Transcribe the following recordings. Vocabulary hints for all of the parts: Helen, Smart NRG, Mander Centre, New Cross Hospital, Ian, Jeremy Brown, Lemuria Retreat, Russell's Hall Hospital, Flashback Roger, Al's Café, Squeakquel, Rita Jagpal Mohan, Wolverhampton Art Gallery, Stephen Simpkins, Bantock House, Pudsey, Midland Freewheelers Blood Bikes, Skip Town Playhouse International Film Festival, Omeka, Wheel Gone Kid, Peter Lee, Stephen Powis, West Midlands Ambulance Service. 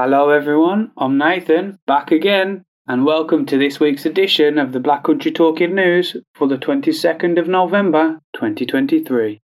Hello everyone, I'm Nathan, back again, and welcome to this week's edition of the Black Country Talking News for the 22nd of November 2023.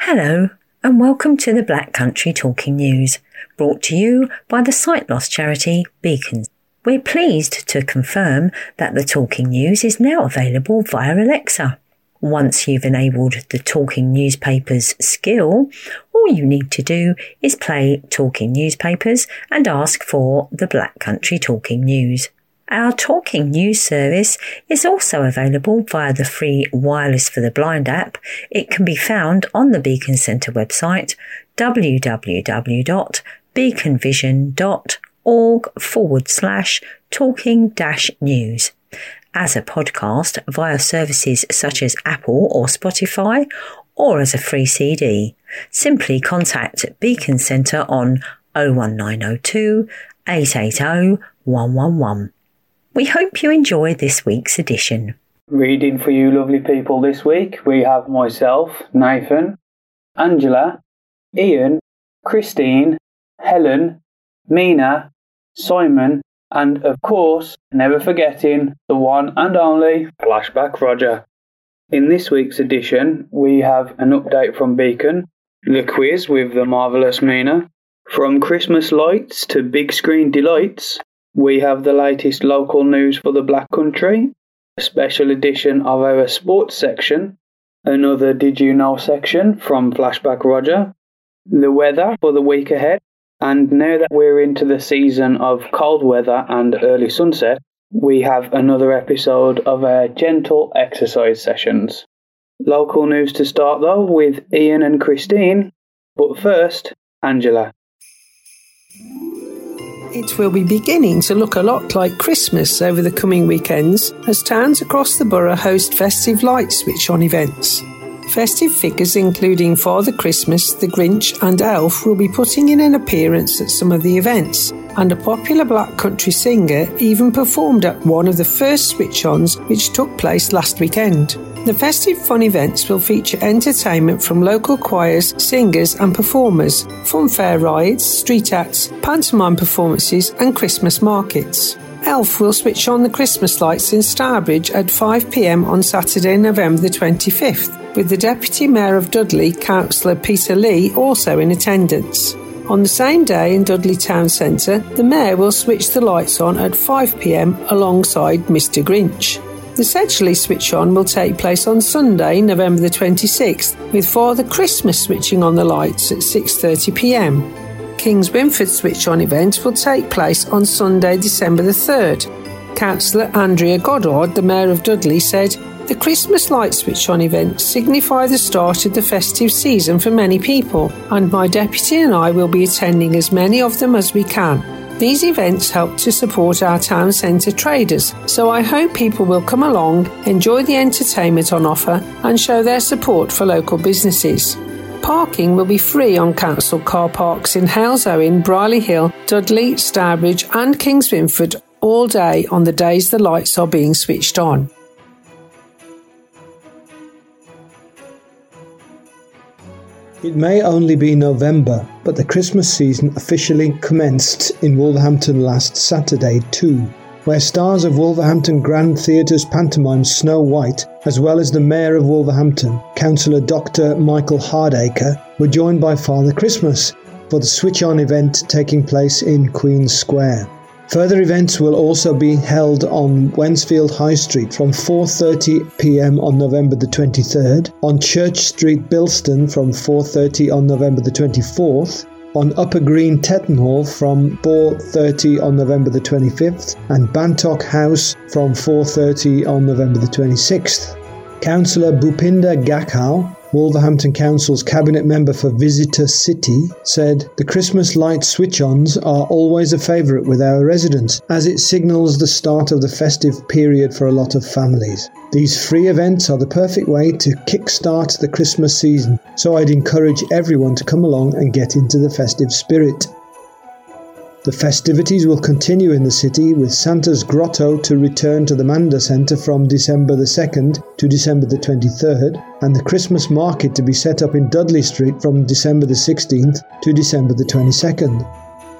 Hello and welcome to the Black Country Talking News, brought to you by the sight loss charity Beacon. We're pleased to confirm that the Talking News is now available via Alexa. Once you've enabled the Talking Newspapers skill, all you need to do is play Talking Newspapers and ask for the Black Country Talking News. Our Talking News service is also available via the free Wireless for the Blind app. It can be found on the Beacon Centre website, www.beaconvision.org/talking-news. As a podcast via services such as Apple or Spotify, or as a free CD. Simply contact Beacon Centre on 01902 880 111. We hope you enjoy this week's edition. Reading for you lovely people this week, we have myself, Nathan, Angela, Ian, Christine, Helen, Mina, Simon, and of course, never forgetting, the one and only Flashback Roger. In this week's edition, we have an update from Beacon, the quiz with the marvellous Mina, from Christmas lights to big screen delights. We have the latest local news for the Black Country, a special edition of our sports section, another Did You Know section from Flashback Roger, the weather for the week ahead, and now that we're into the season of cold weather and early sunset, we have another episode of our gentle exercise sessions. Local news to start though with Ian and Christine, but first, Angela. It will be beginning to look a lot like Christmas over the coming weekends as towns across the borough host festive light switch-on events. Festive figures including Father Christmas, the Grinch and Elf will be putting in an appearance at some of the events, and a popular Black Country singer even performed at one of the first switch-ons which took place last weekend. The festive fun events will feature entertainment from local choirs, singers and performers, funfair rides, street acts, pantomime performances and Christmas markets. Elf will switch on the Christmas lights in Starbridge at 5pm on Saturday, November the 25th, with the Deputy Mayor of Dudley, Councillor Peter Lee, also in attendance. On the same day in Dudley Town Centre, the Mayor will switch the lights on at 5pm alongside Mr Grinch. The Sedgley switch-on will take place on Sunday, November the 26th, with Father Christmas switching on the lights at 6.30pm. King's Winford switch-on event will take place on Sunday, December the 3rd. Councillor Andrea Goddard, the Mayor of Dudley, said, "The Christmas light switch-on event signify the start of the festive season for many people, and my deputy and I will be attending as many of them as we can. These events help to support our town centre traders, so I hope people will come along, enjoy the entertainment on offer and show their support for local businesses." Parking will be free on council car parks in Hales Owen, Briley Hill, Dudley, Starbridge and Kings Winford all day on the days the lights are being switched on. It may only be November, but the Christmas season officially commenced in Wolverhampton last Saturday too, where stars of Wolverhampton Grand Theatre's pantomime Snow White, as well as the Mayor of Wolverhampton, Councillor Dr Michael Hardacre, were joined by Father Christmas for the switch-on event taking place in Queen Square. Further events will also be held on Wednesfield High Street from 4.30pm on November the 23rd, on Church Street Bilston from 4.30 on November the 24th, on Upper Green Tettenhall from 4.30 on November the 25th, and Bantock House from 4.30 on November the 26th. Councillor Bupinder Gakhal, Wolverhampton Council's Cabinet Member for Visitor City, said, "The Christmas light switch-ons are always a favourite with our residents, as it signals the start of the festive period for a lot of families. These free events are the perfect way to kick-start the Christmas season, so I'd encourage everyone to come along and get into the festive spirit." The festivities will continue in the city, with Santa's Grotto to return to the Mander Centre from December the 2nd to December the 23rd, and the Christmas market to be set up in Dudley Street from December the 16th to December the 22nd.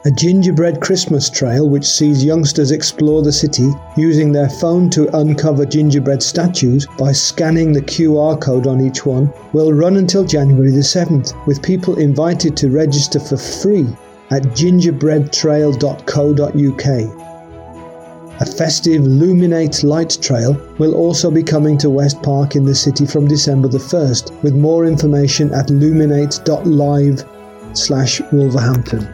A gingerbread Christmas trail which sees youngsters explore the city using their phone to uncover gingerbread statues by scanning the QR code on each one will run until January the 7th, with people invited to register for free at gingerbreadtrail.co.uk. A festive Luminate light trail will also be coming to West Park in the city from December the 1st, with more information at luminate.live/Wolverhampton.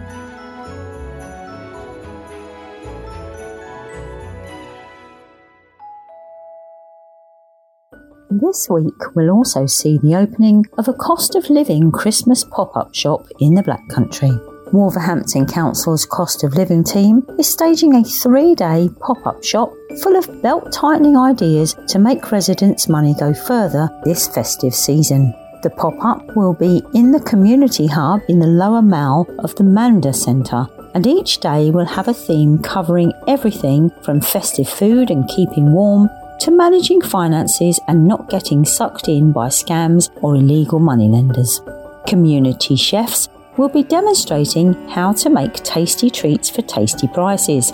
This week we'll also see the opening of a cost of living Christmas pop-up shop in the Black Country. Wolverhampton Council's Cost of Living team is staging a 3-day pop-up shop full of belt-tightening ideas to make residents' money go further this festive season. The pop-up will be in the community hub in the lower mall of the Mander Centre, and each day will have a theme covering everything from festive food and keeping warm to managing finances and not getting sucked in by scams or illegal moneylenders. Community chefs will be demonstrating how to make tasty treats for tasty prices.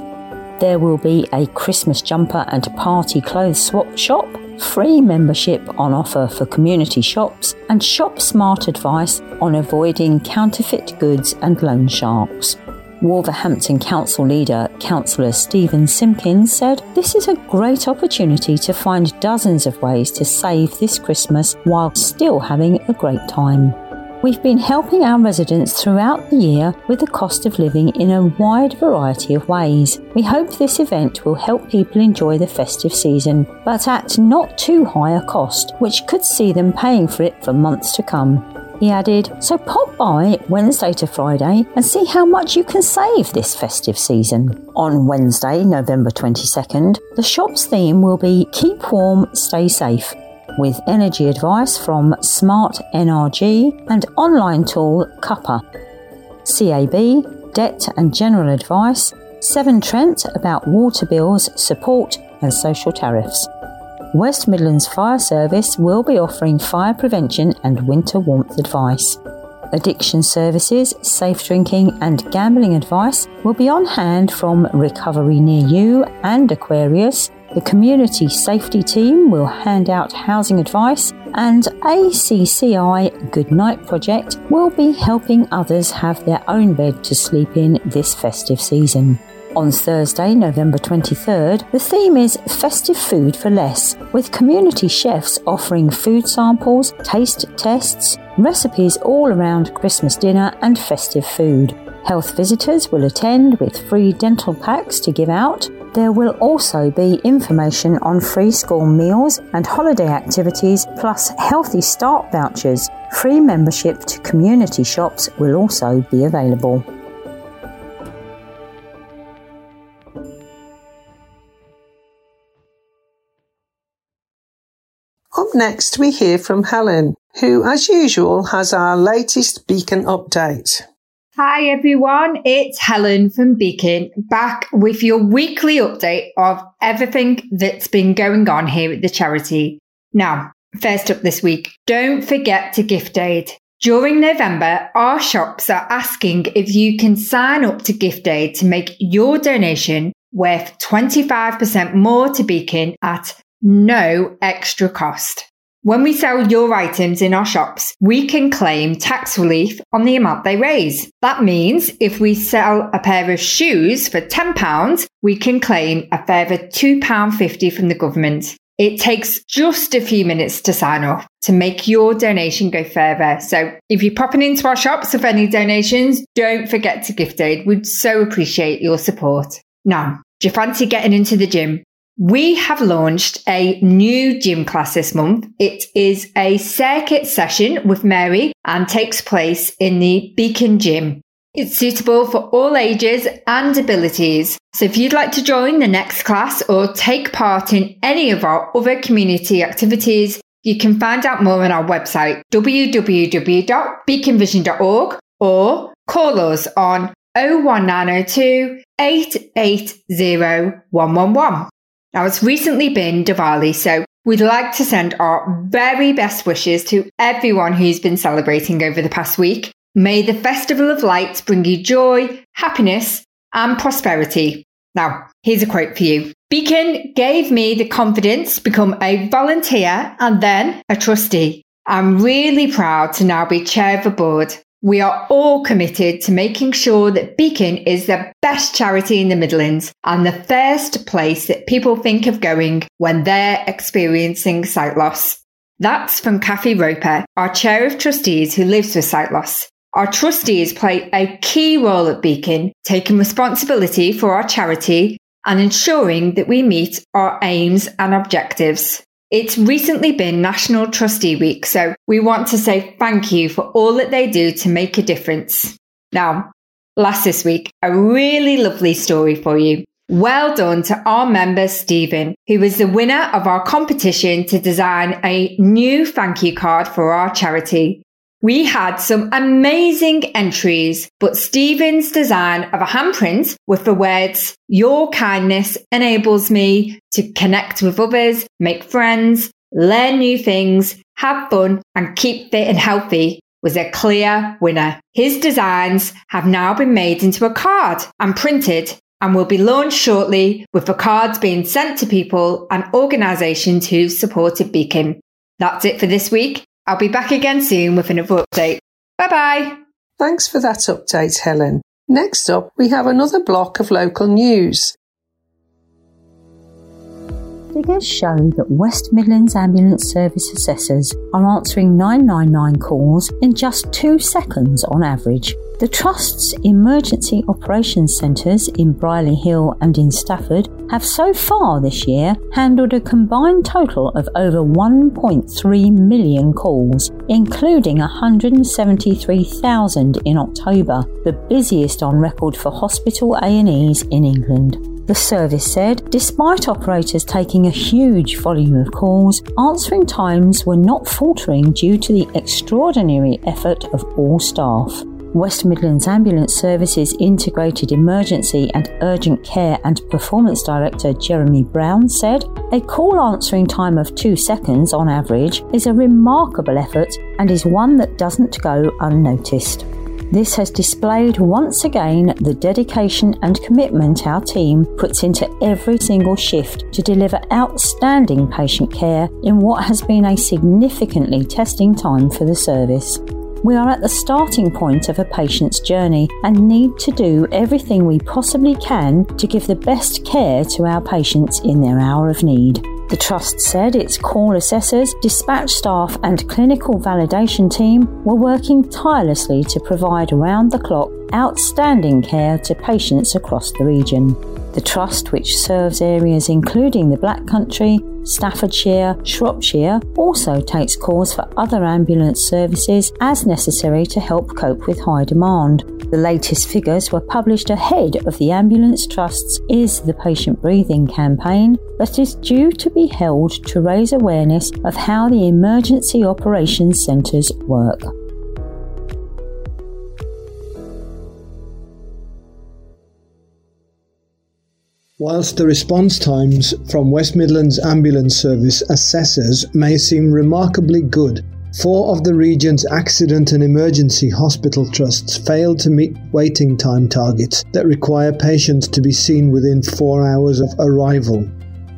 There will be a Christmas jumper and party clothes swap shop, free membership on offer for community shops, and Shop Smart advice on avoiding counterfeit goods and loan sharks. Wolverhampton Council leader, Councillor Stephen Simpkins, said, "This is a great opportunity to find dozens of ways to save this Christmas while still having a great time. We've been helping our residents throughout the year with the cost of living in a wide variety of ways. We hope this event will help people enjoy the festive season, but at not too high a cost, which could see them paying for it for months to come." He added, "So pop by Wednesday to Friday and see how much you can save this festive season." On Wednesday, November 22nd, the shop's theme will be Keep Warm, Stay Safe, with energy advice from Smart NRG and online tool CUPA, CAB, debt and general advice, Severn Trent about water bills, support and social tariffs. West Midlands Fire Service will be offering fire prevention and winter warmth advice. Addiction services, safe drinking and gambling advice will be on hand from Recovery Near You and Aquarius. The community safety team will hand out housing advice, and ACCI Good Night Project will be helping others have their own bed to sleep in this festive season. On Thursday, November 23rd, the theme is Festive Food for Less, with community chefs offering food samples, taste tests, recipes all around Christmas dinner and festive food. Health visitors will attend with free dental packs to give out. There will also be information on free school meals and holiday activities, plus Healthy Start vouchers. Free membership to community shops will also be available. Up next, we hear from Helen, who, as usual, has our latest Beacon update. Hi everyone, it's Helen from Beacon, back with your weekly update of everything that's been going on here at the charity. Now, first up this week, don't forget to gift aid. During November, our shops are asking if you can sign up to gift aid to make your donation worth 25% more to Beacon at no extra cost. When we sell your items in our shops, we can claim tax relief on the amount they raise. That means if we sell a pair of shoes for £10, we can claim a further £2.50 from the government. It takes just a few minutes to sign up to make your donation go further. So if you're popping into our shops with any donations, don't forget to gift aid. We'd so appreciate your support. Now, do you fancy getting into the gym? We have launched a new gym class this month. It is a circuit session with Mary and takes place in the Beacon Gym. It's suitable for all ages and abilities. So if you'd like to join the next class or take part in any of our other community activities, you can find out more on our website, www.beaconvision.org, or call us on 01902 880 111. Now, it's recently been Diwali, so we'd like to send our very best wishes to everyone who's been celebrating over the past week. May the Festival of Lights bring you joy, happiness, and prosperity. Now, here's a quote for you. Beacon gave me the confidence to become a volunteer and then a trustee. I'm really proud to now be chair of the board. We are all committed to making sure that Beacon is the best charity in the Midlands and the first place that people think of going when they're experiencing sight loss. That's from Kathy Roper, our Chair of Trustees who lives with sight loss. Our trustees play a key role at Beacon, taking responsibility for our charity and ensuring that we meet our aims and objectives. It's recently been National Trustee Week, so we want to say thank you for all that they do to make a difference. Now, last this week, a really lovely story for you. Well done to our member Stephen, who was the winner of our competition to design a new thank you card for our charity. We had some amazing entries, but Stephen's design of a handprint with the words, "Your kindness enables me to connect with others, make friends, learn new things, have fun, and keep fit and healthy," was a clear winner. His designs have now been made into a card and printed and will be launched shortly, with the cards being sent to people and organisations who supported Beacon. That's it for this week. I'll be back again soon with another update. Bye-bye. Thanks for that update, Helen. Next up, we have another block of local news. Figures show that West Midlands Ambulance Service assessors are answering 999 calls in just 2 seconds on average. The Trust's Emergency Operations Centres in Briley Hill and in Stafford have so far this year handled a combined total of over 1.3 million calls, including 173,000 in October, the busiest on record for hospital A&Es in England. The service said, despite operators taking a huge volume of calls, answering times were not faltering due to the extraordinary effort of all staff. West Midlands Ambulance Service's Integrated Emergency and Urgent Care and Performance Director Jeremy Brown said, a call answering time of 2 seconds on average is a remarkable effort and is one that doesn't go unnoticed. This has displayed once again the dedication and commitment our team puts into every single shift to deliver outstanding patient care in what has been a significantly testing time for the service. We are at the starting point of a patient's journey and need to do everything we possibly can to give the best care to our patients in their hour of need. The Trust said its call assessors, dispatch staff and clinical validation team were working tirelessly to provide round-the-clock outstanding care to patients across the region. The Trust, which serves areas including the Black Country, Staffordshire, Shropshire, also takes calls for other ambulance services as necessary to help cope with high demand. The latest figures were published ahead of the Ambulance Trust's Is the Patient Breathing campaign that is due to be held to raise awareness of how the emergency operations centres work. Whilst the response times from West Midlands Ambulance Service assessors may seem remarkably good, 4 of the region's accident and emergency hospital trusts failed to meet waiting time targets that require patients to be seen within 4 hours of arrival.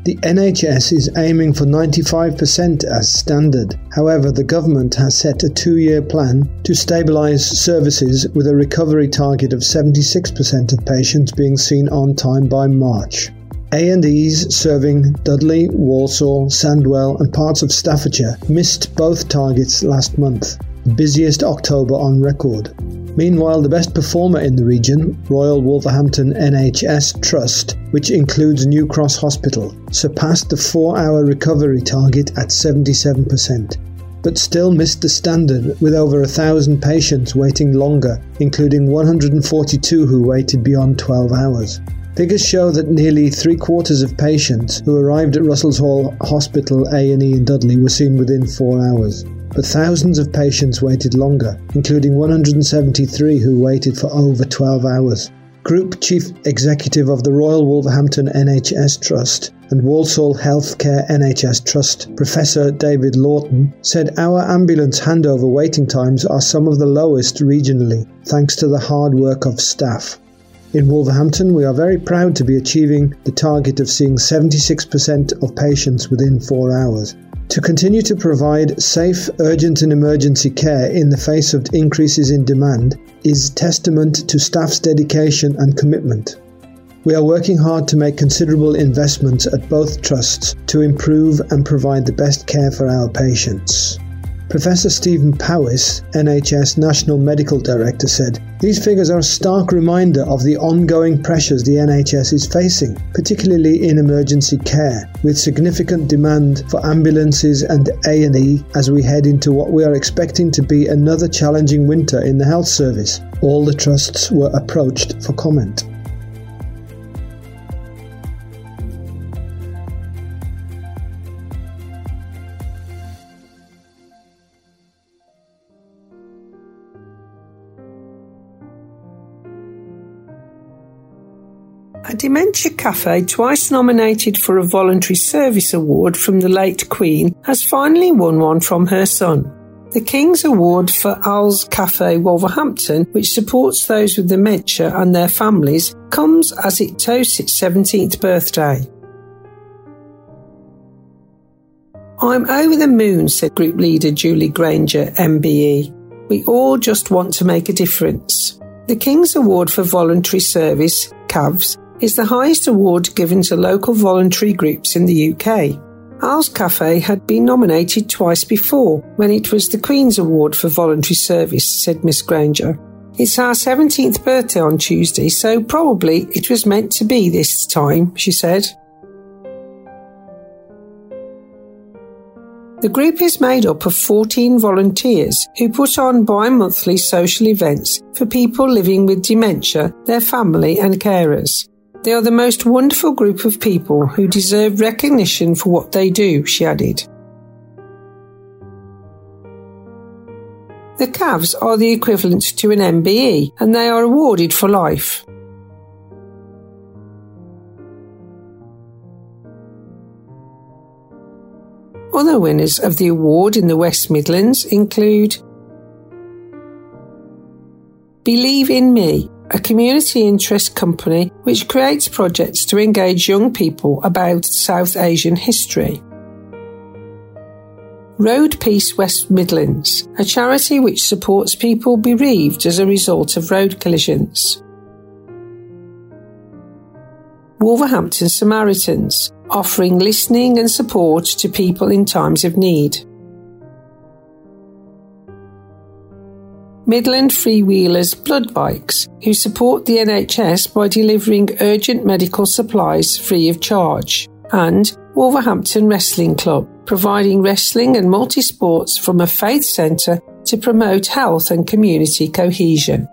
The NHS is aiming for 95% as standard. However, the government has set a 2-year plan to stabilise services with a recovery target of 76% of patients being seen on time by March. A&Es serving Dudley, Walsall, Sandwell and parts of Staffordshire missed both targets last month, the busiest October on record. Meanwhile, the best performer in the region, Royal Wolverhampton NHS Trust, which includes New Cross Hospital, surpassed the 4-hour recovery target at 77%, but still missed the standard with over 1,000 patients waiting longer, including 142 who waited beyond 12 hours. Figures show that nearly 3/4 of patients who arrived at Russell's Hall Hospital A&E in Dudley were seen within 4 hours. but thousands of patients waited longer, including 173 who waited for over 12 hours. Group Chief Executive of the Royal Wolverhampton NHS Trust and Walsall Healthcare NHS Trust, Professor David Lawton, said our ambulance handover waiting times are some of the lowest regionally, thanks to the hard work of staff. In Wolverhampton, we are very proud to be achieving the target of seeing 76% of patients within 4 hours. To continue to provide safe, urgent and emergency care in the face of increases in demand is testament to staff's dedication and commitment. We are working hard to make considerable investments at both trusts to improve and provide the best care for our patients. Professor Stephen Powis, NHS National Medical Director, said, "These figures are a stark reminder of the ongoing pressures the NHS is facing, particularly in emergency care, with significant demand for ambulances and A&E as we head into what we are expecting to be another challenging winter in the health service." All the trusts were approached for comment. A dementia cafe, twice nominated for a voluntary service award from the late Queen, has finally won one from her son. The King's Award for Al's Cafe Wolverhampton, which supports those with dementia and their families, comes as it toasts its 17th birthday. "I'm over the moon," said Group Leader Julie Granger, MBE. "We all just want to make a difference." The King's Award for Voluntary Service, CAVS, is the highest award given to local voluntary groups in the UK. Al's Cafe had been nominated twice before, when it was the Queen's Award for Voluntary Service, said Miss Granger. "It's our 17th birthday on Tuesday, so probably it was meant to be this time," she said. The group is made up of 14 volunteers who put on bi-monthly social events for people living with dementia, their family and carers. "They are the most wonderful group of people who deserve recognition for what they do," she added. The CAVs are the equivalent to an MBE and they are awarded for life. Other winners of the award in the West Midlands include Believe in Me, a community interest company which creates projects to engage young people about South Asian history. Road Peace West Midlands, a charity which supports people bereaved as a result of road collisions. Wolverhampton Samaritans, offering listening and support to people in times of need. Midland Freewheelers Blood Bikes, who support the NHS by delivering urgent medical supplies free of charge. And Wolverhampton Wrestling Club, providing wrestling and multi-sports from a faith centre to promote health and community cohesion.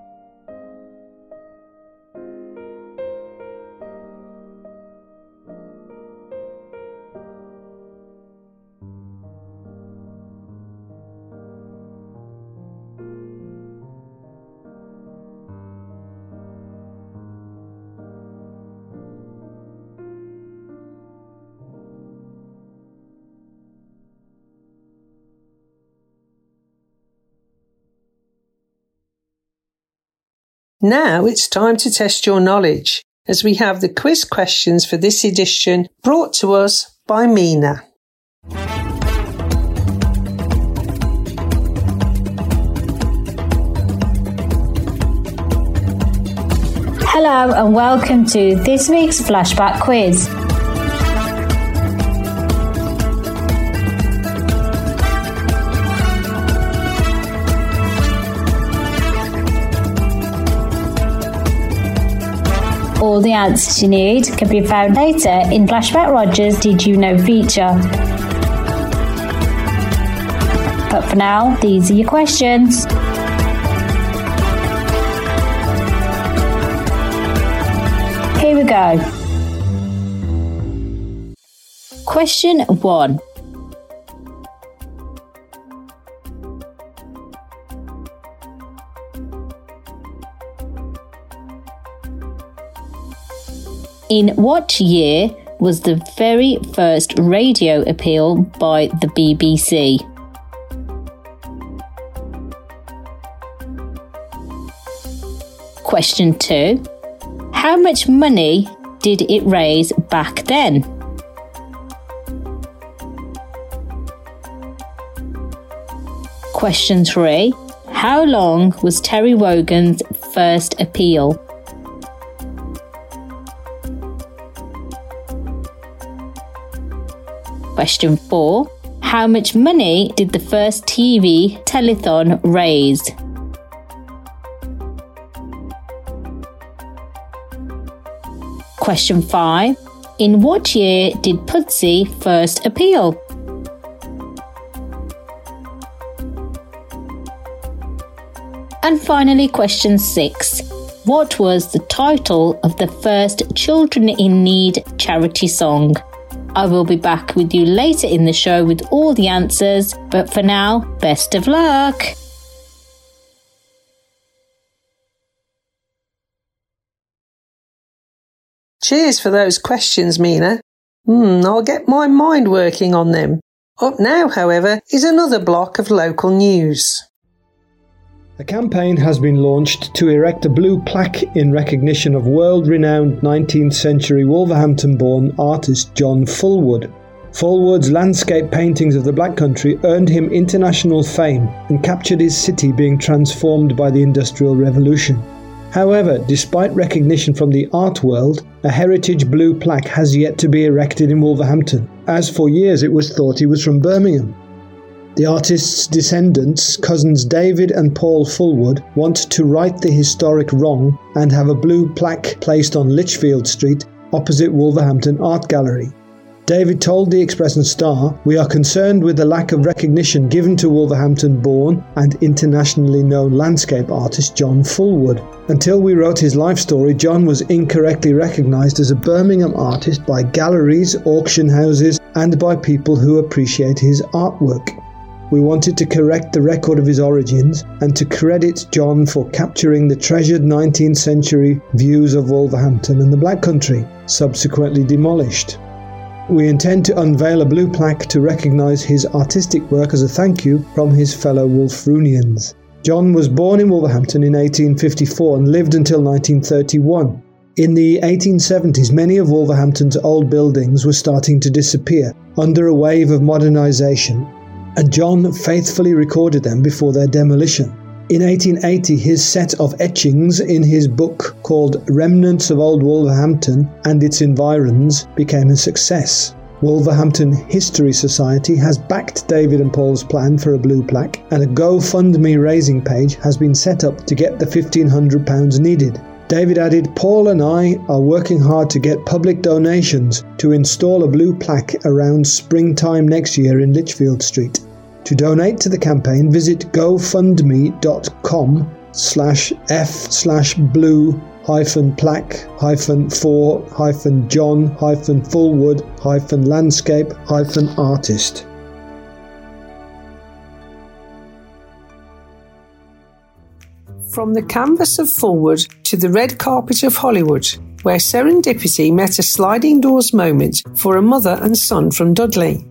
Now it's time to test your knowledge, as we have the quiz questions for this edition brought to us by Mina. Hello and welcome to this week's Flashback Quiz. All the answers you need can be found later in Flashback Roger's Did You Know feature. But for now, these are your questions. Here we go. Question 1. In what year was the very first radio appeal by the BBC? Question 2. How much money did it raise back then? Question 3. How long was Terry Wogan's first appeal? Question 4. How much money did the first TV telethon raise? Question 5. In what year did Pudsey first appeal? And finally, question 6. What was the title of the first Children in Need charity song? I will be back with you later in the show with all the answers, but for now, best of luck! Cheers for those questions, Mina. I'll get my mind working on them. Up now, however, is another block of local news. A campaign has been launched to erect a blue plaque in recognition of world-renowned 19th century Wolverhampton-born artist John Fullwood. Fullwood's landscape paintings of the Black Country earned him international fame and captured his city being transformed by the Industrial Revolution. However, despite recognition from the art world, a heritage blue plaque has yet to be erected in Wolverhampton, as for years it was thought he was from Birmingham. The artist's descendants, cousins David and Paul Fullwood, want to right the historic wrong and have a blue plaque placed on Lichfield Street, opposite Wolverhampton Art Gallery. David told the Express and Star, "We are concerned with the lack of recognition given to Wolverhampton-born and internationally known landscape artist John Fullwood. Until we wrote his life story, John was incorrectly recognised as a Birmingham artist by galleries, auction houses, and by people who appreciate his artwork. We wanted to correct the record of his origins and to credit John for capturing the treasured 19th century views of Wolverhampton and the Black Country, subsequently demolished. We intend to unveil a blue plaque to recognise his artistic work as a thank you from his fellow Wolfrunians. John was born in Wolverhampton in 1854 and lived until 1931. In the 1870s, many of Wolverhampton's old buildings were starting to disappear under a wave of modernisation, and John faithfully recorded them before their demolition. In 1880, his set of etchings in his book called Remnants of Old Wolverhampton and Its Environs became a success. Wolverhampton History Society has backed David and Paul's plan for a blue plaque, and a GoFundMe raising page has been set up to get the £1,500 needed. David added, "Paul and I are working hard to get public donations to install a blue plaque around springtime next year in Lichfield Street." To donate to the campaign, visit gofundme.com/f/blue-plaque-for-john-fullwood-landscape-artist. From the canvas of Fullwood to the red carpet of Hollywood, where serendipity met a sliding doors moment for a mother and son from Dudley.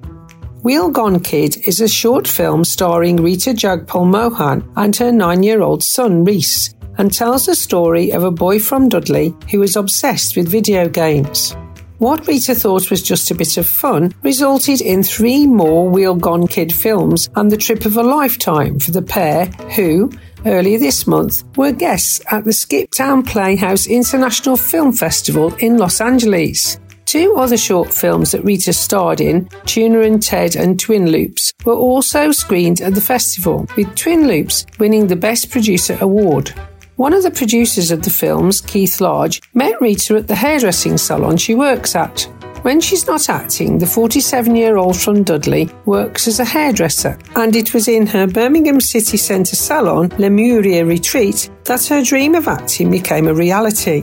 Wheel Gone Kid is a short film starring Rita Jagpal Mohan and her 9-year-old son Reese, and tells the story of a boy from Dudley who is obsessed with video games. What Rita thought was just a bit of fun resulted in 3 more Wheel Gone Kid films and the trip of a lifetime for the pair who, earlier this month, were guests at the Skip Town Playhouse International Film Festival in Los Angeles. 2 other short films that Rita starred in, Tuna and Ted and Twin Loops, were also screened at the festival, with Twin Loops winning the Best Producer award. One of the producers of the films, Keith Large, met Rita at the hairdressing salon she works at. When she's not acting, the 47-year-old from Dudley works as a hairdresser, and it was in her Birmingham city centre salon, Lemuria Retreat, that her dream of acting became a reality.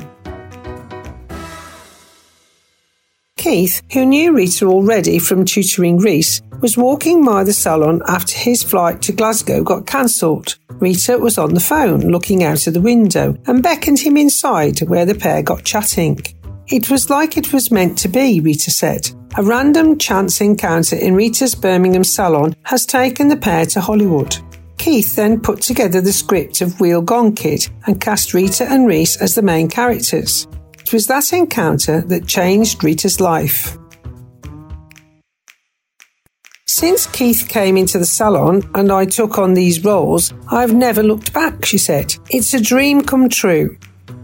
Keith, who knew Rita already from tutoring Reese, was walking by the salon after his flight to Glasgow got cancelled. Rita was on the phone, looking out of the window, and beckoned him inside, where the pair got chatting. It was like it was meant to be, Rita said. A random chance encounter in Rita's Birmingham salon has taken the pair to Hollywood. Keith then put together the script of Wheel Gone Kid and cast Rita and Reese as the main characters. It was that encounter that changed Rita's life. Since Keith came into the salon and I took on these roles, I've never looked back, she said. It's a dream come true.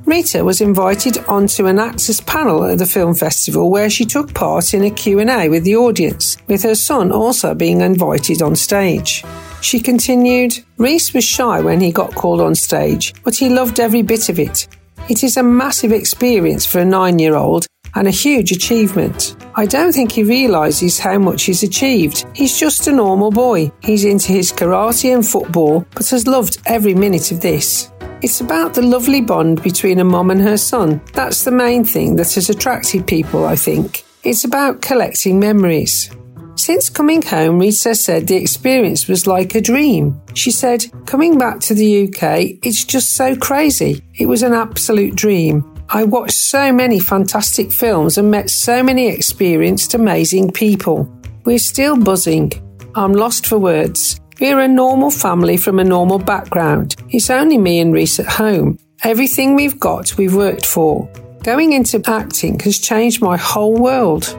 Rita was invited onto an actors panel at the film festival where she took part in a Q&A with the audience, with her son also being invited on stage. She continued, Reese was shy when he got called on stage, but he loved every bit of it. It is a massive experience for a 9-year-old and a huge achievement. I don't think he realises how much he's achieved. He's just a normal boy. He's into his karate and football, but has loved every minute of this. It's about the lovely bond between a mum and her son. That's the main thing that has attracted people, I think. It's about collecting memories. Since coming home, Rita said the experience was like a dream. She said, coming back to the UK, it's just so crazy. It was an absolute dream. I watched so many fantastic films and met so many experienced, amazing people. We're still buzzing. I'm lost for words. We're a normal family from a normal background. It's only me and Reese at home. Everything we've got, we've worked for. Going into acting has changed my whole world.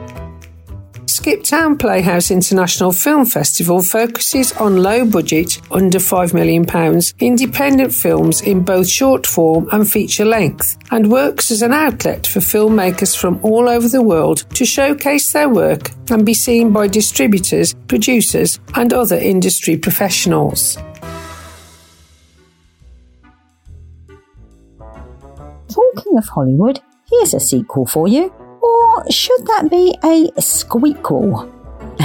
Skip Town Playhouse International Film Festival focuses on low-budget, under £5 million, independent films in both short form and feature length, and works as an outlet for filmmakers from all over the world to showcase their work and be seen by distributors, producers, and other industry professionals. Talking of Hollywood, here's a sequel for you. Or should that be a squeakquel?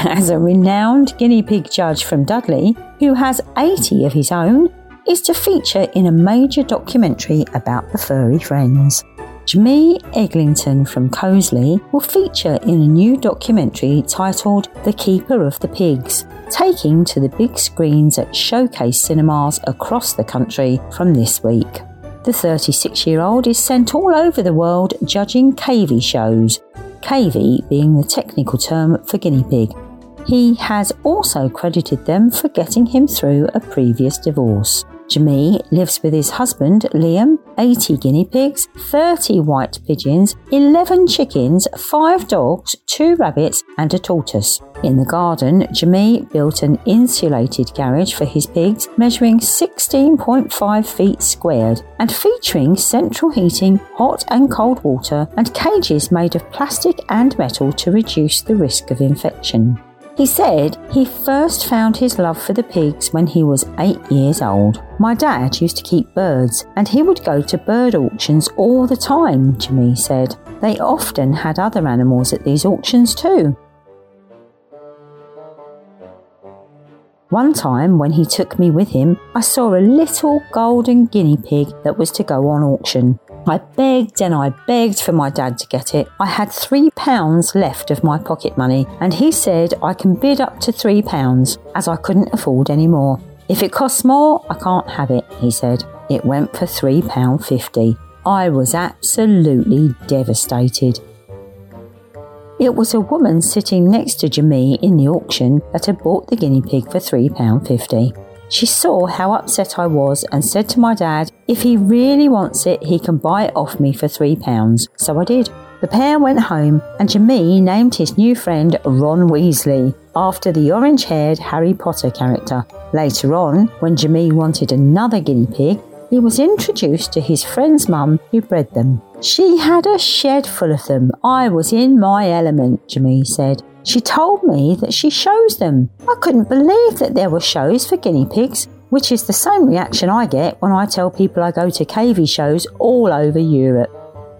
As a renowned guinea pig judge from Dudley, who has 80 of his own, is to feature in a major documentary about the furry friends. Jimmy Eglinton from Cosley will feature in a new documentary titled The Keeper of the Pigs, taking to the big screens at showcase cinemas across the country from this week. The 36-year-old is sent all over the world judging cavey shows, cavey being the technical term for guinea pig. He has also credited them for getting him through a previous divorce. Jamie lives with his husband, Liam, 80 guinea pigs, 30 white pigeons, 11 chickens, 5 dogs, 2 rabbits and a tortoise. In the garden, Jamie built an insulated garage for his pigs measuring 16.5 feet squared and featuring central heating, hot and cold water and cages made of plastic and metal to reduce the risk of infection. He said he first found his love for the pigs when he was 8 years old. My dad used to keep birds and he would go to bird auctions all the time, Jimmy said. They often had other animals at these auctions too. One time when he took me with him, I saw a little golden guinea pig that was to go on auction. I begged and I begged for my dad to get it. I had £3 left of my pocket money and he said I can bid up to £3 as I couldn't afford any more. If it costs more, I can't have it, he said. It went for £3.50. I was absolutely devastated. It was a woman sitting next to Jamie in the auction that had bought the guinea pig for £3.50. She saw how upset I was and said to my dad, if he really wants it, he can buy it off me for £3. So I did. The pair went home and Jamie named his new friend Ron Weasley, after the orange-haired Harry Potter character. Later on, when Jamie wanted another guinea pig, he was introduced to his friend's mum who bred them. She had a shed full of them. I was in my element, Jamie said. She told me that she shows them. I couldn't believe that there were shows for guinea pigs, which is the same reaction I get when I tell people I go to cavey shows all over Europe.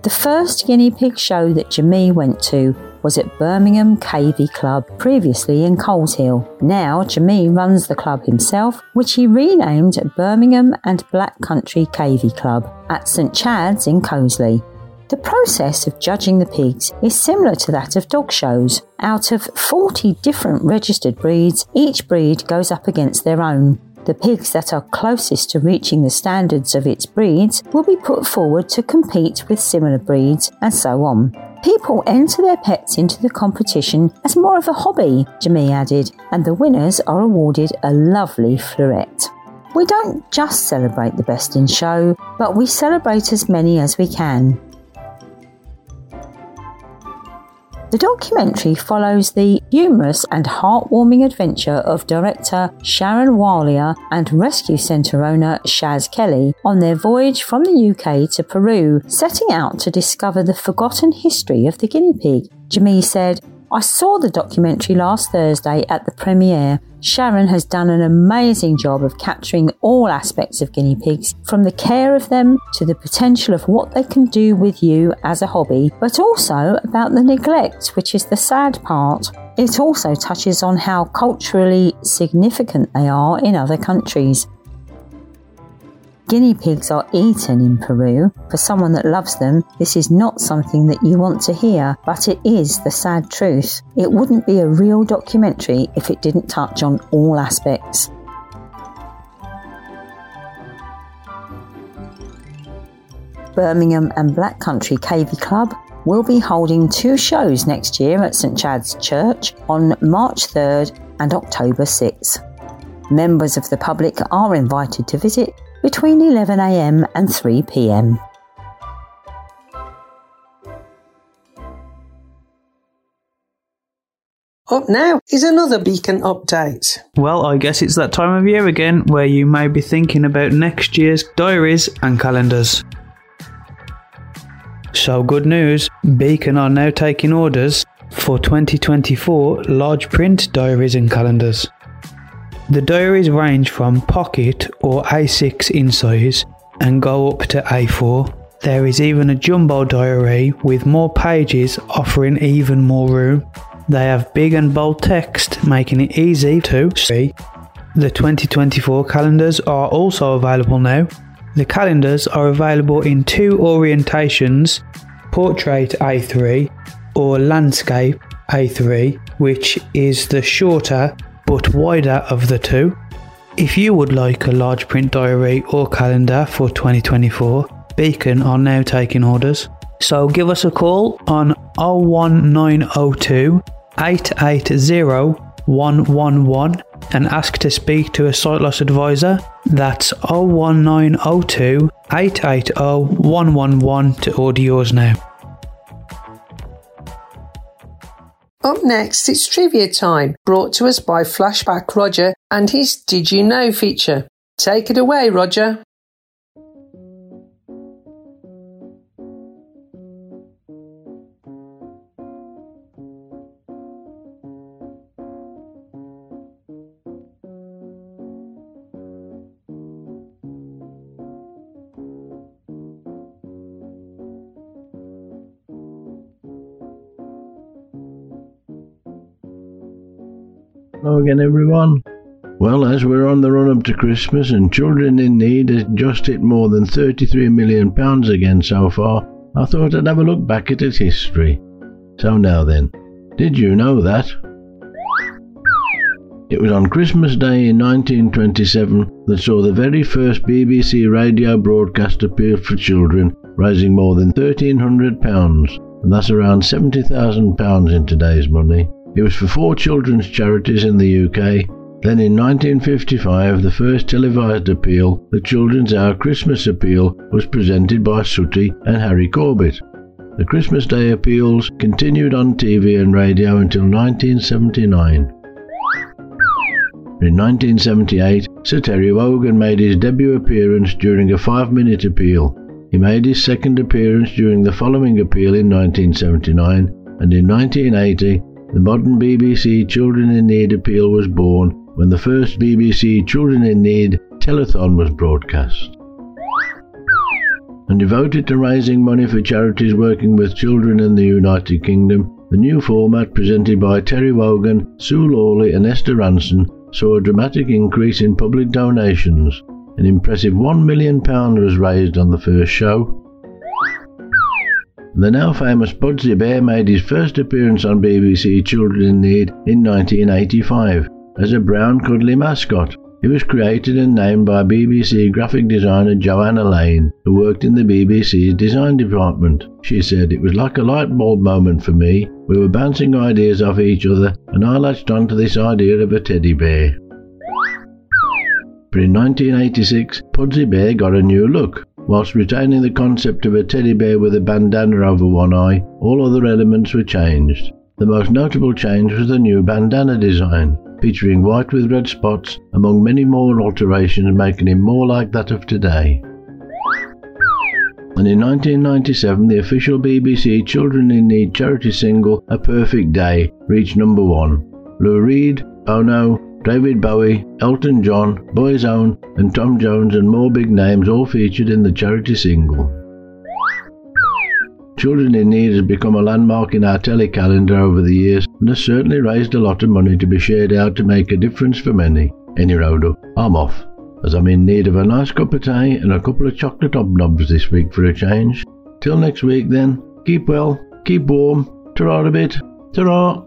The first guinea pig show that Jamie went to was at Birmingham Cavey Club, previously in Coleshill. Now Jamie runs the club himself, which he renamed Birmingham and Black Country Cavey Club at St Chad's in Cosley. The process of judging the pigs is similar to that of dog shows. Out of 40 different registered breeds, each breed goes up against their own. The pigs that are closest to reaching the standards of its breeds will be put forward to compete with similar breeds, and so on. People enter their pets into the competition as more of a hobby, Jamie added, and the winners are awarded a lovely floret. We don't just celebrate the best in show, but we celebrate as many as we can. The documentary follows the humorous and heartwarming adventure of director Sharon Walia and Rescue Centre owner Shaz Kelly on their voyage from the UK to Peru, setting out to discover the forgotten history of the guinea pig. Jamie said, "I saw the documentary last Thursday at the premiere. Sharon has done an amazing job of capturing all aspects of guinea pigs, from the care of them to the potential of what they can do with you as a hobby, but also about the neglect, which is the sad part. It also touches on how culturally significant they are in other countries." Guinea pigs are eaten in Peru. For someone that loves them, this is not something that you want to hear, but it is the sad truth. It wouldn't be a real documentary if it didn't touch on all aspects. Birmingham and Black Country Cavey Club will be holding two shows next year at St Chad's Church on March 3rd and October 6th. Members of the public are invited to visit between 11 a.m. and 3 p.m. Up now is another Beacon update. Well, I guess it's that time of year again where you may be thinking about next year's diaries and calendars. So good news, Beacon are now taking orders for 2024 large print diaries and calendars. The diaries range from pocket or A6 in size and go up to A4. There is even a jumbo diary with more pages offering even more room. They have big and bold text, making it easy to see. The 2024 calendars are also available now. The calendars are available in two orientations, portrait A3 or landscape A3, which is the shorter but wider of the two. If you would like a large print diary or calendar for 2024, Beacon are now taking orders. So give us a call on 01902 880 111 and ask to speak to a sight loss advisor. That's 01902 880 111 to order yours now. Up next, it's Trivia Time, brought to us by Flashback Roger and his Did You Know feature. Take it away, Roger. Hello again, everyone. Well, as we're on the run-up to Christmas and Children in Need has just hit more than £33 million again so far, I thought I'd have a look back at its history. So now then, did you know that? It was on Christmas Day in 1927 that saw the very first BBC radio broadcast appear for children, raising more than £1,300, and that's around £70,000 in today's money. It was for four children's charities in the UK. Then in 1955, the first televised appeal, the Children's Hour Christmas Appeal, was presented by Sooty and Harry Corbett. The Christmas Day appeals continued on TV and radio until 1979. In 1978, Sir Terry Wogan made his debut appearance during a 5-minute appeal. He made his second appearance during the following appeal in 1979, and in 1980, the modern BBC Children in Need appeal was born when the first BBC Children in Need telethon was broadcast. And devoted to raising money for charities working with children in the United Kingdom, the new format presented by Terry Wogan, Sue Lawley and Esther Ranson saw a dramatic increase in public donations. An impressive £1 million was raised on the first show. The now famous Budsy Bear made his first appearance on BBC Children in Need in 1985 as a brown cuddly mascot. It was created and named by BBC graphic designer Joanna Lane, who worked in the BBC's design department. She said, "It was like a light bulb moment for me. We were bouncing ideas off each other and I latched on to this idea of a teddy bear." But in 1986, Pudsey Bear got a new look. Whilst retaining the concept of a teddy bear with a bandana over one eye, all other elements were changed. The most notable change was the new bandana design, featuring white with red spots, among many more alterations making him more like that of today. And in 1997, the official BBC Children in Need charity single, A Perfect Day, reached number one. Lou Reed, Bono, David Bowie, Elton John, Boyzone and Tom Jones and more big names all featured in the charity single. Children in Need has become a landmark in our telecalendar over the years and has certainly raised a lot of money to be shared out to make a difference for many. Anyhow, I'm off, as I'm in need of a nice cup of tea and a couple of chocolate hobnobs this week for a change. Till next week then, keep well, keep warm, ta-ra a bit, ta-ra!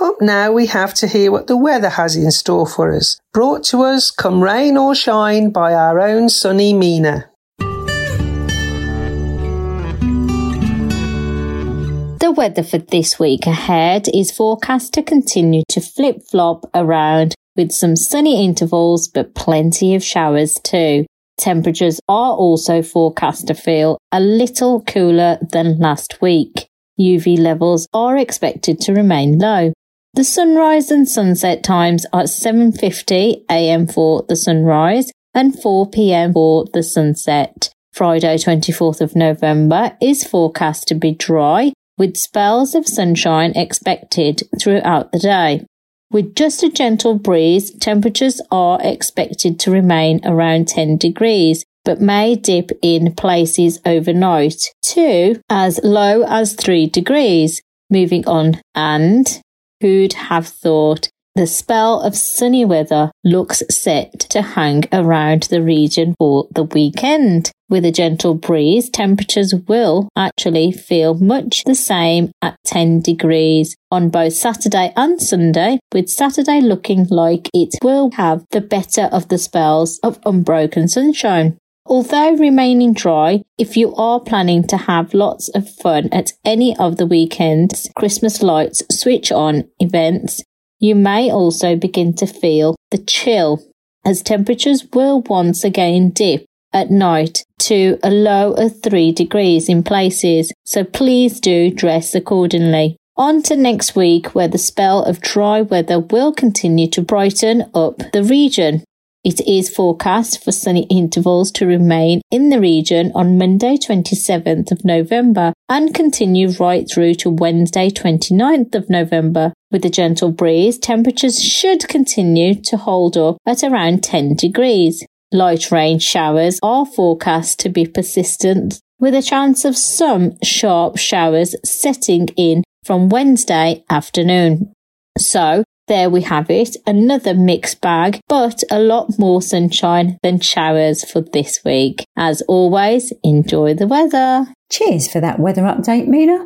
Up now we have to hear what the weather has in store for us. Brought to us, come rain or shine, by our own sunny Mina. The weather for this week ahead is forecast to continue to flip-flop around with some sunny intervals but plenty of showers too. Temperatures are also forecast to feel a little cooler than last week. UV levels are expected to remain low. The sunrise and sunset times are 7:50am for the sunrise and 4pm for the sunset. Friday 24th of November is forecast to be dry with spells of sunshine expected throughout the day. With just a gentle breeze, temperatures are expected to remain around 10 degrees but may dip in places overnight to as low as 3 degrees. Moving on, and who'd have thought? The spell of sunny weather looks set to hang around the region for the weekend. With a gentle breeze, temperatures will actually feel much the same at 10 degrees on both Saturday and Sunday, with Saturday looking like it will have the better of the spells of unbroken sunshine. Although remaining dry, if you are planning to have lots of fun at any of the weekend's Christmas lights switch on events, you may also begin to feel the chill, as temperatures will once again dip at night to a low of 3 degrees in places, so please do dress accordingly. On to next week, where the spell of dry weather will continue to brighten up the region. It is forecast for sunny intervals to remain in the region on Monday 27th of November and continue right through to Wednesday 29th of November. With a gentle breeze, temperatures should continue to hold up at around 10 degrees. Light rain showers are forecast to be persistent, with a chance of some sharp showers setting in from Wednesday afternoon. So, there we have it, another mixed bag, but a lot more sunshine than showers for this week. As always, enjoy the weather. Cheers for that weather update, Mina.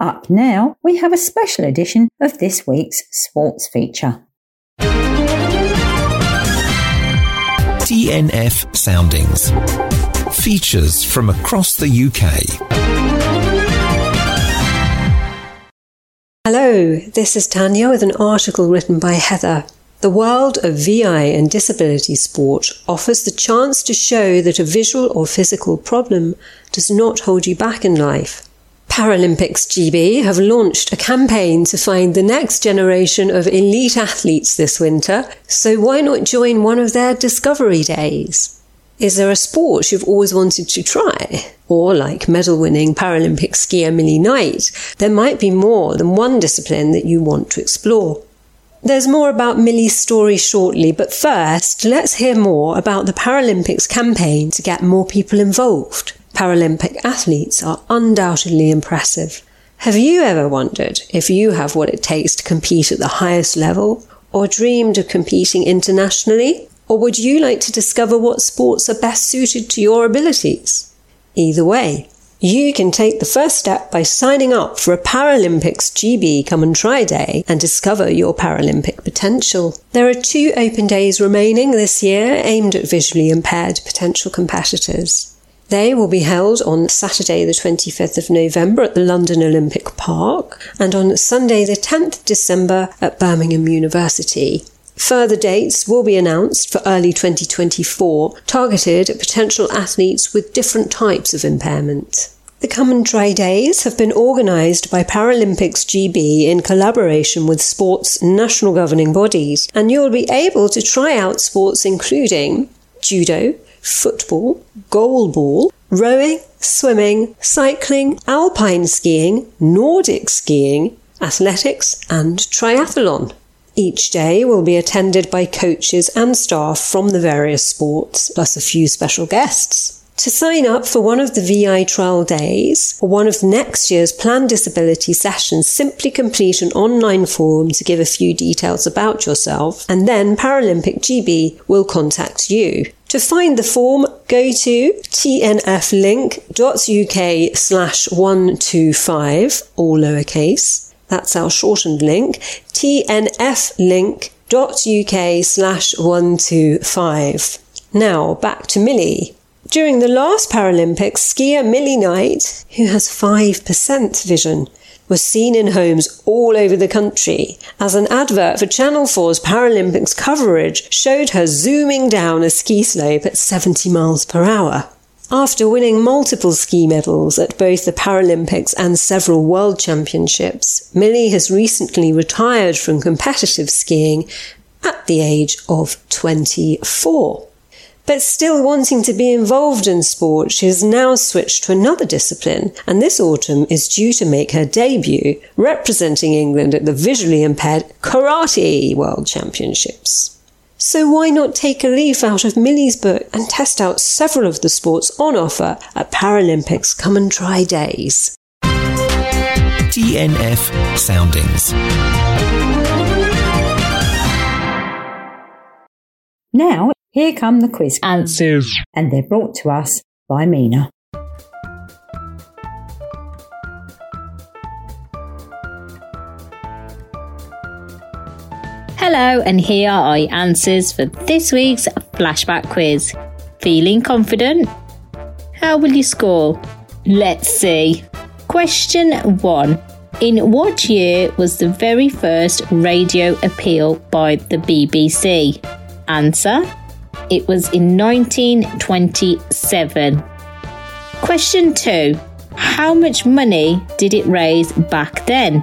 Up now, we have a special edition of this week's sports feature. TNF Soundings. Features from across the UK. Hello, this is Tanya with an article written by Heather. The world of VI and disability sport offers the chance to show that a visual or physical problem does not hold you back in life. Paralympics GB have launched a campaign to find the next generation of elite athletes this winter, so why not join one of their discovery days? Is there a sport you've always wanted to try? Or, like medal-winning Paralympic skier Millie Knight, there might be more than one discipline that you want to explore. There's more about Millie's story shortly, but first, let's hear more about the Paralympics campaign to get more people involved. Paralympic athletes are undoubtedly impressive. Have you ever wondered if you have what it takes to compete at the highest level? Or dreamed of competing internationally? Or would you like to discover what sports are best suited to your abilities? Either way, You can take the first step by signing up for a Paralympics GB Come and Try Day and discover your Paralympic potential. There are 2 open days remaining this year aimed at visually impaired potential competitors. They will be held on Saturday the 25th of November at the London Olympic Park and on Sunday the 10th of December at Birmingham University. Further dates will be announced for early 2024, targeted at potential athletes with different types of impairment. The Come and Try Days have been organised by Paralympics GB in collaboration with sports national governing bodies, and you will be able to try out sports including judo, football, goalball, rowing, swimming, cycling, alpine skiing, Nordic skiing, athletics and triathlon. Each day will be attended by coaches and staff from the various sports, plus a few special guests. To sign up for one of the VI trial days or one of next year's planned disability sessions, simply complete an online form to give a few details about yourself, and then Paralympic GB will contact you. To find the form, go to tnflink.uk/125, all lowercase. That's our shortened link, tnflink.uk/125. Now, back to Millie. During the last Paralympics, skier Millie Knight, who has 5% vision, was seen in homes all over the country as an advert for Channel 4's Paralympics coverage showed her zooming down a ski slope at 70 miles per hour. After winning multiple ski medals at both the Paralympics and several World Championships, Millie has recently retired from competitive skiing at the age of 24. But still wanting to be involved in sport, she has now switched to another discipline, and this autumn is due to make her debut, representing England at the visually impaired Karate World Championships. So why not take a leaf out of Millie's book and test out several of the sports on offer at Paralympics Come and Try Days? TNF Soundings. Now, here come the quiz answers, and they're brought to us by Mina. Hello, and here are our answers for this week's flashback quiz. Feeling confident? How will you score? Let's see. Question 1. In what year was the very first radio appeal by the BBC? Answer. It was in 1927. Question 2. How much money did it raise back then?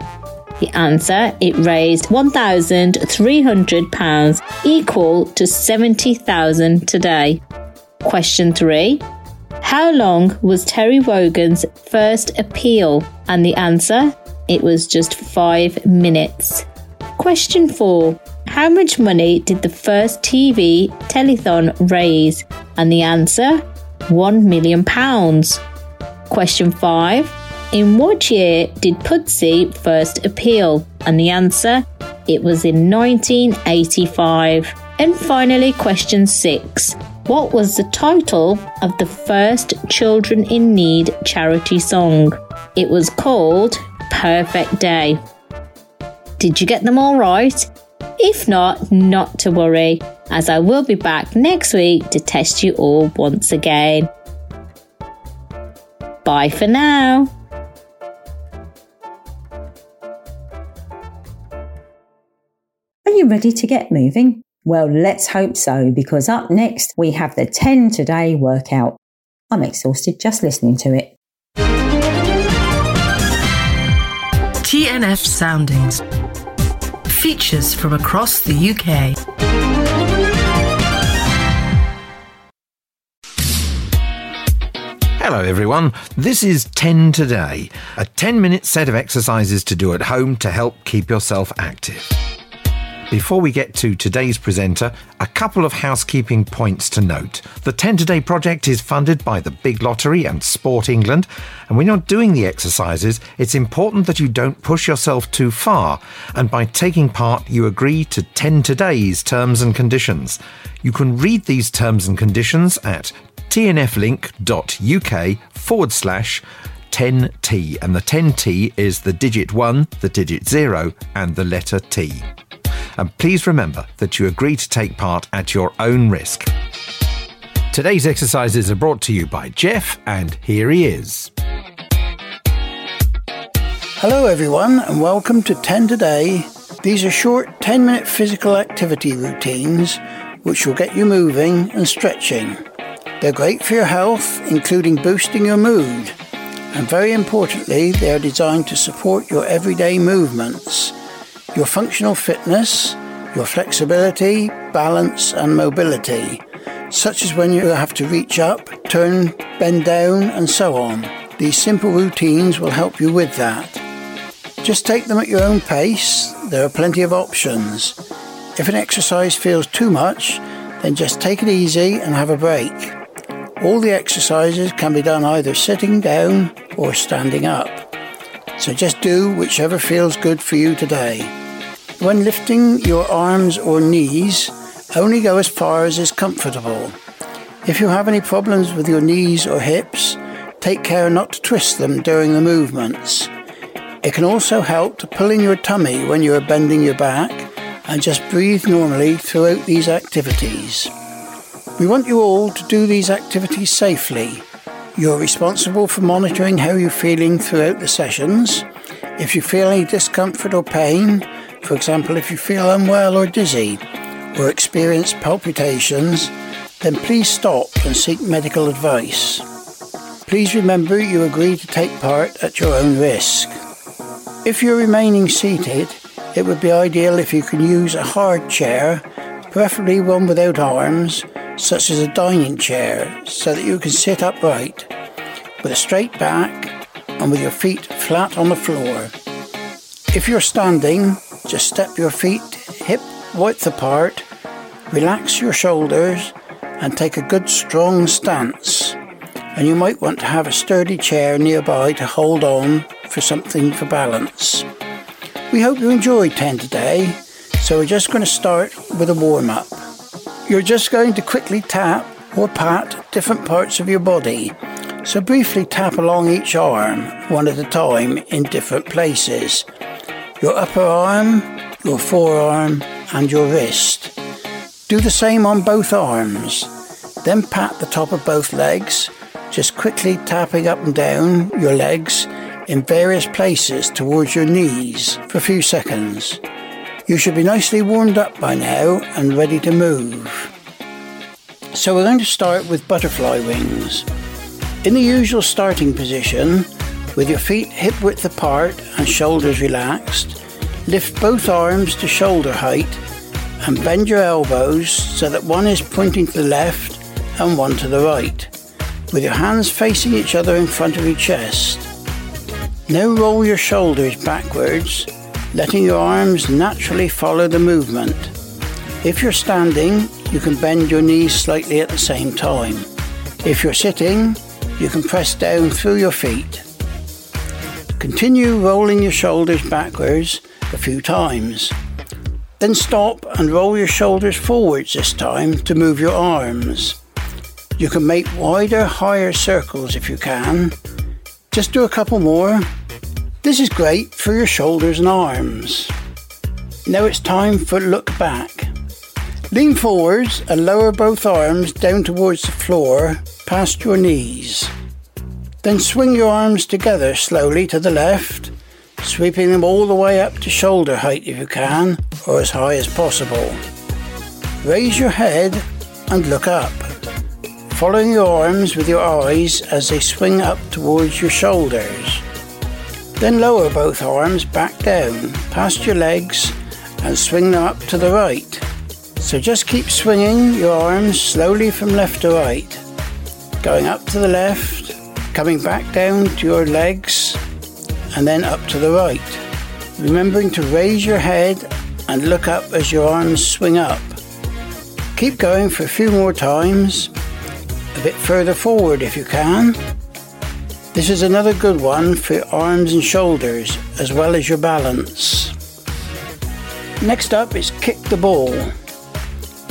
The answer, it raised £1,300, equal to £70,000 today. Question 3. How long was Terry Wogan's first appeal? And the answer, it was just 5 minutes. Question 4. How much money did the first TV telethon raise? And the answer, £1 million. Question 5. In what year did Pudsey first appeal? And the answer, it was in 1985. And finally, question 6. What was the title of the first Children in Need charity song? It was called Perfect Day. Did you get them all right? If not, not to worry, as I will be back next week to test you all once again. Bye for now. Are you ready to get moving? Well, let's hope so, because up next we have the 10 Today workout. I'm exhausted just listening to it. TNF Soundings. Features from across the UK. Hello everyone, this is 10 Today, a 10-minute set of exercises to do at home to help keep yourself active. Before we get to today's presenter, a couple of housekeeping points to note. The 10 Today project is funded by the Big Lottery and Sport England, and when you're doing the exercises, it's important that you don't push yourself too far, and by taking part, you agree to 10 Today's terms and conditions. You can read these terms and conditions at tnflink.uk/. 10T, and the 10T is the digit 1, the digit 0 and the letter T. And please remember that you agree to take part at your own risk. Today's exercises are brought to you by Jeff, and here he is. Hello everyone and welcome to 10 Today. These are short 10-minute physical activity routines which will get you moving and stretching. They're great for your health, including boosting your mood. And very importantly, they are designed to support your everyday movements, your functional fitness, your flexibility, balance and mobility, such as when you have to reach up, turn, bend down and so on. These simple routines will help you with that. Just take them at your own pace. There are plenty of options. If an exercise feels too much, then just take it easy and have a break. All the exercises can be done either sitting down or standing up. So just do whichever feels good for you today. When lifting your arms or knees, only go as far as is comfortable. If you have any problems with your knees or hips, take care not to twist them during the movements. It can also help to pull in your tummy when you are bending your back, and just breathe normally throughout these activities. We want you all to do these activities safely. You're responsible for monitoring how you're feeling throughout the sessions. If you feel any discomfort or pain, for example, if you feel unwell or dizzy, or experience palpitations, then please stop and seek medical advice. Please remember you agree to take part at your own risk. If you're remaining seated, it would be ideal if you can use a hard chair, preferably one without arms, such as a dining chair, so that you can sit upright, with a straight back and with your feet flat on the floor. If you're standing, just step your feet hip width apart, relax your shoulders and take a good strong stance. And you might want to have a sturdy chair nearby to hold on for something for balance. We hope you enjoyed 10 Today, so we're just going to start with a warm-up. You're just going to quickly tap or pat different parts of your body, so briefly tap along each arm, one at a time, in different places. Your upper arm, your forearm and your wrist. Do the same on both arms, then pat the top of both legs, just quickly tapping up and down your legs in various places towards your knees for a few seconds. You should be nicely warmed up by now and ready to move. So we're going to start with butterfly wings. In the usual starting position, with your feet hip width apart and shoulders relaxed, lift both arms to shoulder height and bend your elbows so that one is pointing to the left and one to the right, with your hands facing each other in front of your chest. Now roll your shoulders backwards, letting your arms naturally follow the movement. If you're standing, you can bend your knees slightly at the same time. If you're sitting, you can press down through your feet. Continue rolling your shoulders backwards a few times. Then stop and roll your shoulders forwards this time to move your arms. You can make wider, higher circles if you can. Just do a couple more. This is great for your shoulders and arms. Now it's time for look back. Lean forwards and lower both arms down towards the floor, past your knees. Then swing your arms together slowly to the left, sweeping them all the way up to shoulder height if you can, or as high as possible. Raise your head and look up, following your arms with your eyes as they swing up towards your shoulders. Then lower both arms back down, past your legs, and swing them up to the right. So just keep swinging your arms slowly from left to right, going up to the left, coming back down to your legs, and then up to the right. Remembering to raise your head and look up as your arms swing up. Keep going for a few more times, a bit further forward if you can. This is another good one for your arms and shoulders, as well as your balance. Next up is kick the ball.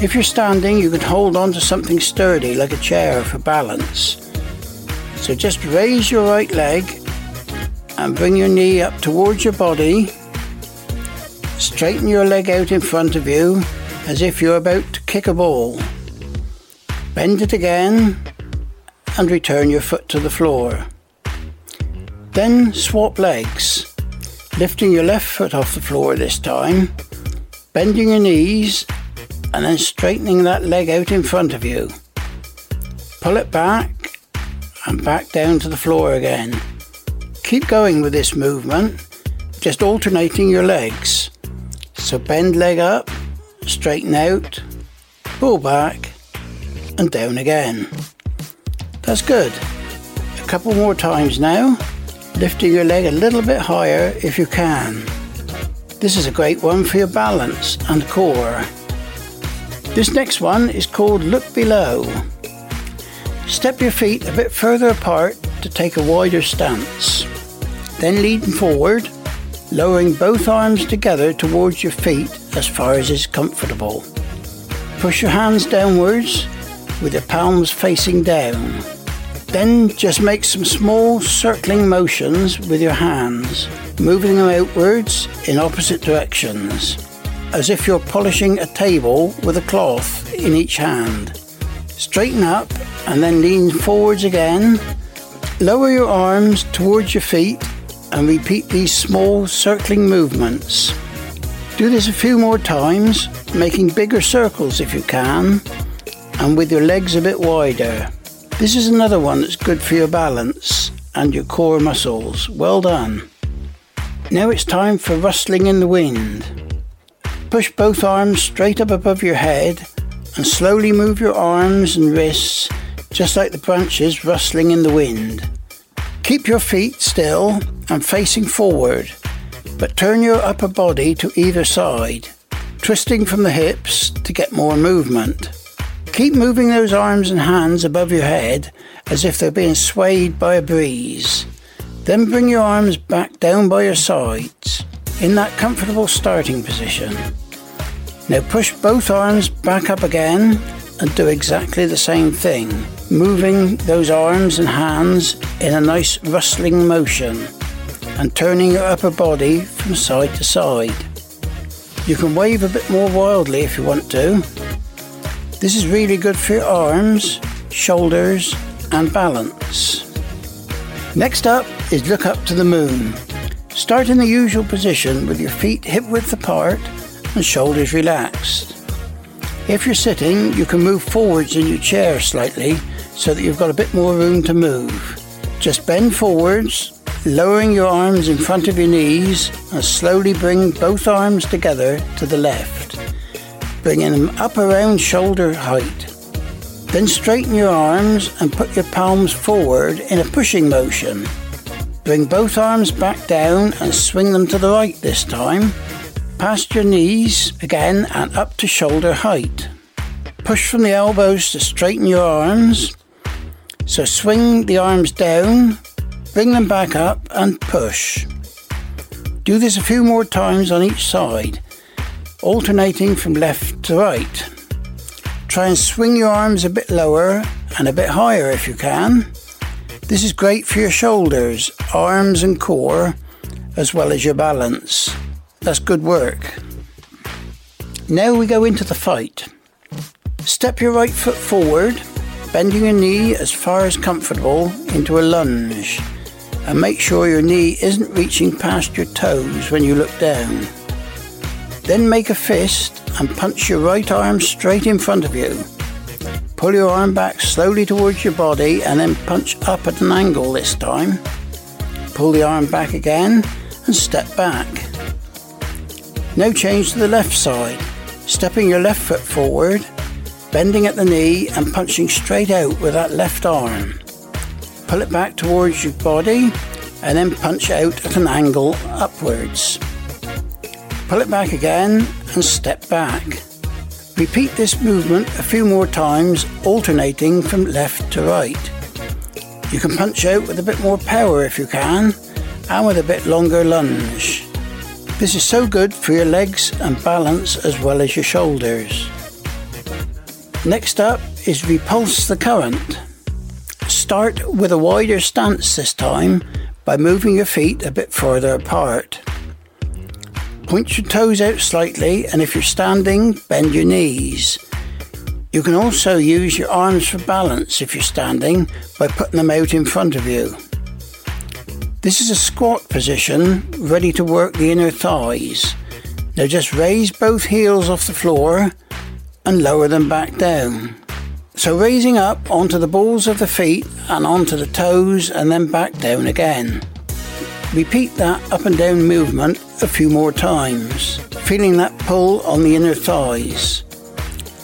If you're standing, you can hold on to something sturdy like a chair for balance. So just raise your right leg and bring your knee up towards your body. Straighten your leg out in front of you as if you're about to kick a ball. Bend it again and return your foot to the floor. Then swap legs, lifting your left foot off the floor this time, bending your knees and then straightening that leg out in front of you. Pull it back and back down to the floor again. Keep going with this movement, just alternating your legs. So bend leg up, straighten out, pull back and down again. That's good. A couple more times now, lifting your leg a little bit higher if you can. This is a great one for your balance and core. This next one is called Look Below. Step your feet a bit further apart to take a wider stance. Then lean forward, lowering both arms together towards your feet as far as is comfortable. Push your hands downwards with your palms facing down. Then just make some small circling motions with your hands, moving them outwards in opposite directions, as if you're polishing a table with a cloth in each hand. Straighten up and then lean forwards again. Lower your arms towards your feet and repeat these small circling movements. Do this a few more times, making bigger circles if you can, and with your legs a bit wider. This is another one that's good for your balance and your core muscles. Well done. Now it's time for Rustling in the Wind. Push both arms straight up above your head and slowly move your arms and wrists just like the branches rustling in the wind. Keep your feet still and facing forward, but turn your upper body to either side, twisting from the hips to get more movement. Keep moving those arms and hands above your head as if they're being swayed by a breeze. Then bring your arms back down by your sides, in that comfortable starting position. Now push both arms back up again and do exactly the same thing, moving those arms and hands in a nice rustling motion and turning your upper body from side to side. You can wave a bit more wildly if you want to. This is really good for your arms, shoulders and balance. Next up is Look Up to the Moon. Start in the usual position with your feet hip width apart and shoulders relaxed. If you're sitting, you can move forwards in your chair slightly so that you've got a bit more room to move. Just bend forwards, lowering your arms in front of your knees and slowly bring both arms together to the left, bringing them up around shoulder height. Then straighten your arms and put your palms forward in a pushing motion. Bring both arms back down and swing them to the right this time, past your knees again and up to shoulder height. Push from the elbows to straighten your arms. So swing the arms down, bring them back up and push. Do this a few more times on each side, alternating from left to right. Try and swing your arms a bit lower and a bit higher if you can. This is great for your shoulders, arms and core, as well as your balance. That's good work. Now we go into the fight. Step your right foot forward, bending your knee as far as comfortable into a lunge, and make sure your knee isn't reaching past your toes when you look down. Then make a fist and punch your right arm straight in front of you. Pull your arm back slowly towards your body and then punch up at an angle this time. Pull the arm back again and step back. Now change to the left side, stepping your left foot forward, bending at the knee and punching straight out with that left arm. Pull it back towards your body and then punch out at an angle upwards. Pull it back again and step back. Repeat this movement a few more times, alternating from left to right. You can punch out with a bit more power if you can, and with a bit longer lunge. This is so good for your legs and balance as well as your shoulders. Next up is Repulse the Current. Start with a wider stance this time, by moving your feet a bit further apart. Point your toes out slightly, and if you're standing, bend your knees. You can also use your arms for balance if you're standing by putting them out in front of you. This is a squat position, ready to work the inner thighs. Now just raise both heels off the floor and lower them back down. So raising up onto the balls of the feet and onto the toes and then back down again. Repeat that up and down movement a few more times, feeling that pull on the inner thighs.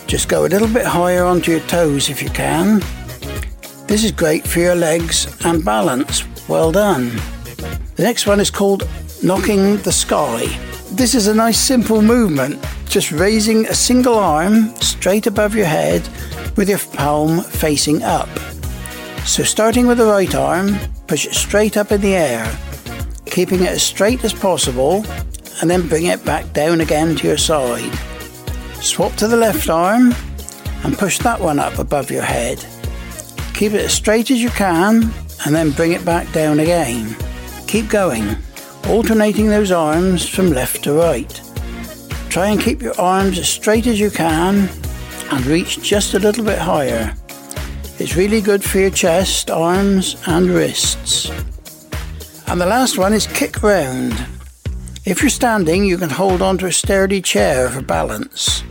Just go a little bit higher onto your toes if you can. This is great for your legs and balance. Well done. The next one is called knocking the sky. This is a nice simple movement, just raising a single arm straight above your head with your palm facing up. So starting with the right arm, push it straight up in the air, keeping it as straight as possible, and then bring it back down again to your side. Swap to the left arm and push that one up above your head. Keep it as straight as you can and then bring it back down again. Keep going, alternating those arms from left to right. Try and keep your arms as straight as you can and reach just a little bit higher. It's really good for your chest, arms and wrists. And the last one is kick round. If you're standing, you can hold onto a sturdy chair for balance.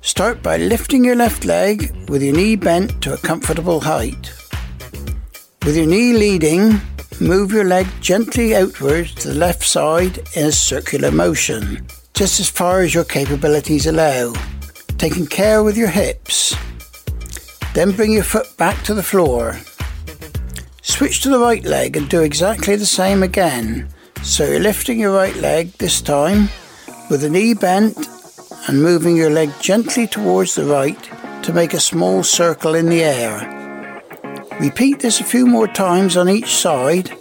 Start by lifting your left leg with your knee bent to a comfortable height. With your knee leading, move your leg gently outwards to the left side in a circular motion, just as far as your capabilities allow, taking care with your hips. Then bring your foot back to the floor. Switch to the right leg and do exactly the same again. So you're lifting your right leg this time with the knee bent and moving your leg gently towards the right to make a small circle in the air. Repeat this a few more times on each side,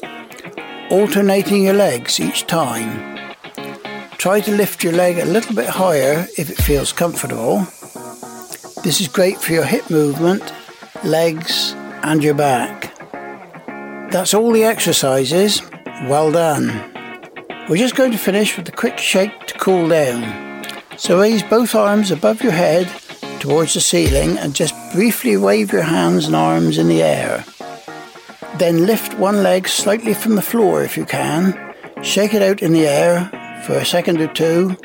alternating your legs each time. Try to lift your leg a little bit higher if it feels comfortable. This is great for your hip movement, legs and your back. That's all the exercises. Well done. We're just going to finish with a quick shake to cool down. So raise both arms above your head towards the ceiling and just briefly wave your hands and arms in the air. Then lift one leg slightly from the floor if you can. Shake it out in the air for a second or two.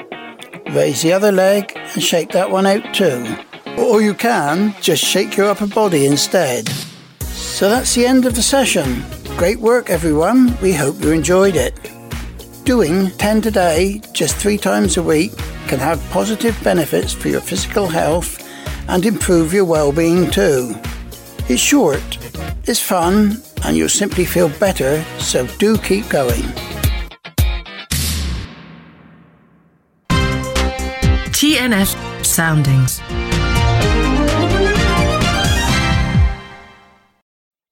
Raise the other leg and shake that one out too. Or you can just shake your upper body instead. So that's the end of the session. Great work, everyone. We hope you enjoyed it. Doing 10 today, just 3 times a week, can have positive benefits for your physical health and improve your well-being too. It's short, it's fun, and you'll simply feel better, so do keep going. TNF Soundings.